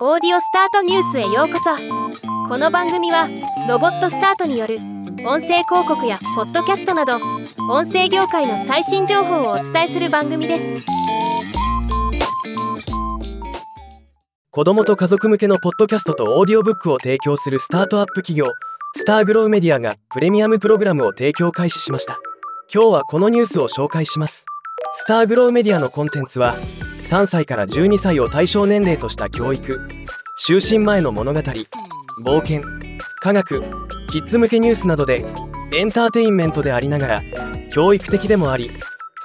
オーディオスタートニュースへようこそ。この番組はロボットスタートによる音声広告やポッドキャストなど音声業界の最新情報をお伝えする番組です。子どもと家族向けのポッドキャストとオーディオブックを提供するスタートアップ企業スターグロウメディアがプレミアムプログラムを提供開始しました。今日はこのニュースを紹介します。スターグロウメディアのコンテンツは3歳から12歳を対象年齢とした教育、就寝前の物語、冒険、科学、キッズ向けニュースなどでエンターテインメントでありながら教育的でもあり、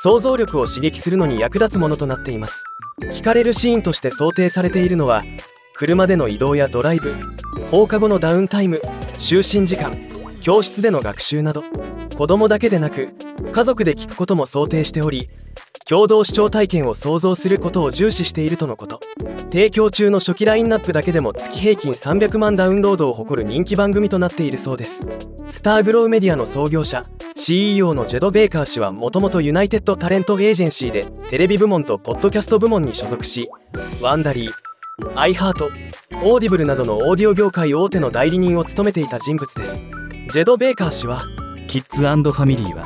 想像力を刺激するのに役立つものとなっています。聞かれるシーンとして想定されているのは車での移動やドライブ、放課後のダウンタイム、就寝時間、教室での学習など、子どもだけでなく家族で聞くことも想定しており、共同視聴体験を創造することを重視しているとのこと。提供中の初期ラインナップだけでも月平均300万ダウンロードを誇る人気番組となっているそうです。スターグロウメディアの創業者 CEO のジェド・ベイカー氏はもともとユナイテッド・タレント・エージェンシーでテレビ部門とポッドキャスト部門に所属し、ワンダリー、アイハート、オーディブルなどのオーディオ業界大手の代理人を務めていた人物です。ジェド・ベイカー氏はキッズ&ファミリーは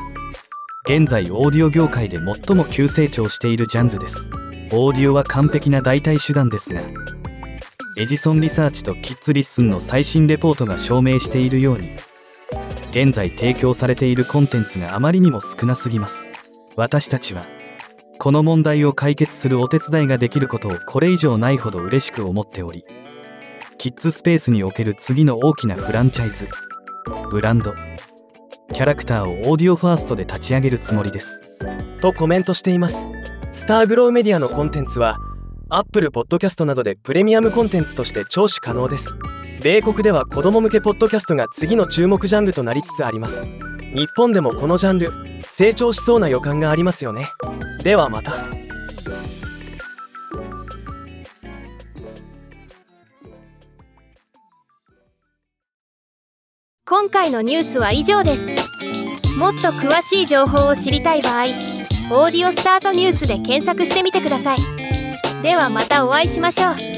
現在オーディオ業界で最も急成長しているジャンルです。オーディオは完璧な代替手段ですが、エジソンリサーチとキッズリッスンの最新レポートが証明しているように、現在提供されているコンテンツがあまりにも少なすぎます。私たちはこの問題を解決するお手伝いができることをこれ以上ないほど嬉しく思っており、キッズスペースにおける次の大きなフランチャイズ、ブランド、キャラクターをオーディオファーストで立ち上げるつもりですとコメントしています。スターグロウメディアのコンテンツは Apple Podcast などでプレミアムコンテンツとして聴取可能です。米国では子ども向けポッドキャストが次の注目ジャンルとなりつつあります。日本でもこのジャンル成長しそうな予感がありますよね。ではまた。今回のニュースは以上です。もっと詳しい情報を知りたい場合、オーディオスタートニュースで検索してみてください。ではまたお会いしましょう。